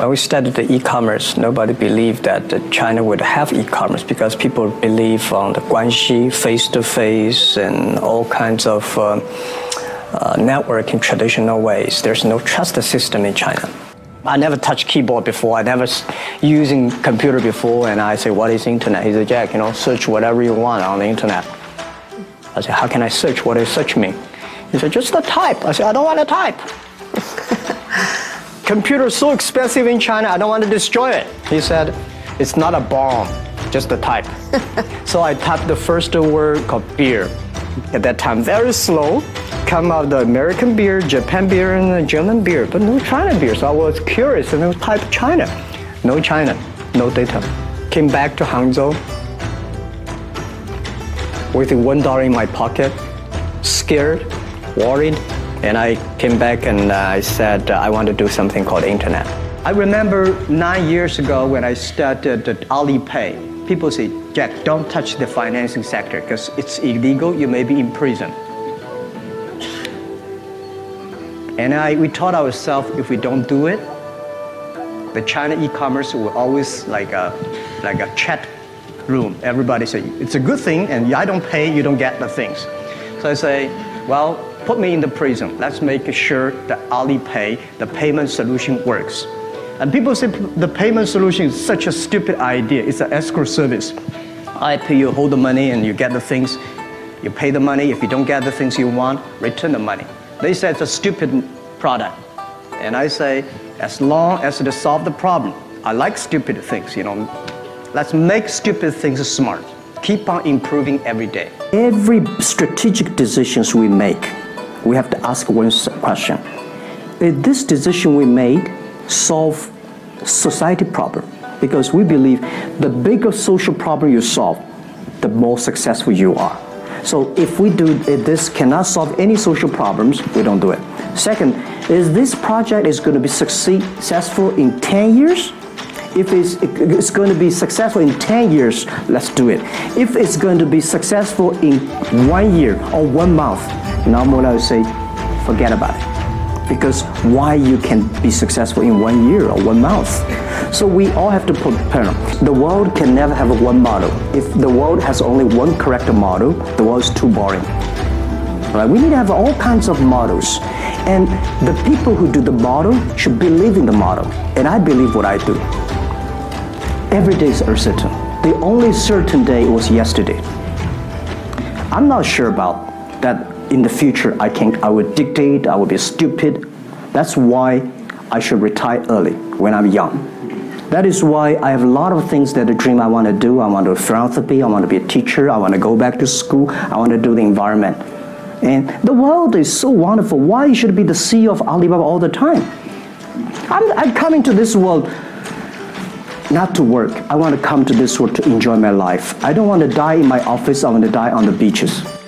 When we started the e-commerce, nobody believed that China would have e-commerce because people believe on the guanxi, face-to-face, and all kinds of network in traditional ways. There's no trust system in China. I never touched keyboard before. I never using computer before. And I say, what is internet? He said, Jack, search whatever you want on the internet. I said, how can I search? What does search mean? He said, just type. I said, I don't want to type. Computer's so expensive in China, I don't want to destroy it. He said, it's not a bomb, just a type. So I typed the first word called beer. At that time, very slow. Come out the American beer, Japan beer, and the German beer, but no China beer. So I was curious, and I typed China, no data. Came back to Hangzhou with $1 in my pocket, scared, worried. And I came back and I said, I want to do something called internet. I remember 9 years ago when I started Alipay, people say, Jack, don't touch the financing sector because it's illegal, you may be in prison. And we taught ourselves if we don't do it, the China e-commerce will always like a chat room. Everybody say, it's a good thing and I don't pay, you don't get the things. So I say, well, put me in the prison. Let's make sure that Alipay, the payment solution, works. And people say the payment solution is such a stupid idea. It's an escrow service. I pay you, hold the money, and you get the things. You pay the money. If you don't get the things you want, return the money. They say it's a stupid product. And I say, as long as it solves the problem, I like stupid things, Let's make stupid things smart. Keep on improving every day. Every strategic decisions we make, we have to ask one question. Did this decision we made solve society problem? Because we believe the bigger social problem you solve, the more successful you are. So if this cannot solve any social problems, we don't do it. Second, is this project is going to be successful in 10 years? If it's going to be successful in 10 years, let's do it. If it's going to be successful in 1 year or 1 month, normally I would say, forget about it. Because why you can be successful in 1 year or 1 month? So we all have to prepare. The world can never have one model. If the world has only one correct model, the world is too boring. Right? We need to have all kinds of models. And the people who do the model should believe in the model. And I believe what I do. Every day is uncertain. The only certain day was yesterday. I'm not sure about that in the future. I will dictate, I will be stupid. That's why I should retire early when I'm young. That is why I have a lot of things that I dream I want to do. I want to do philanthropy, I want to be a teacher, I want to go back to school, I want to do the environment. And the world is so wonderful. Why you should be the CEO of Alibaba all the time? I'm coming to this world not to work. I want to come to this world to enjoy my life. I don't want to die in my office. I want to die on the beaches.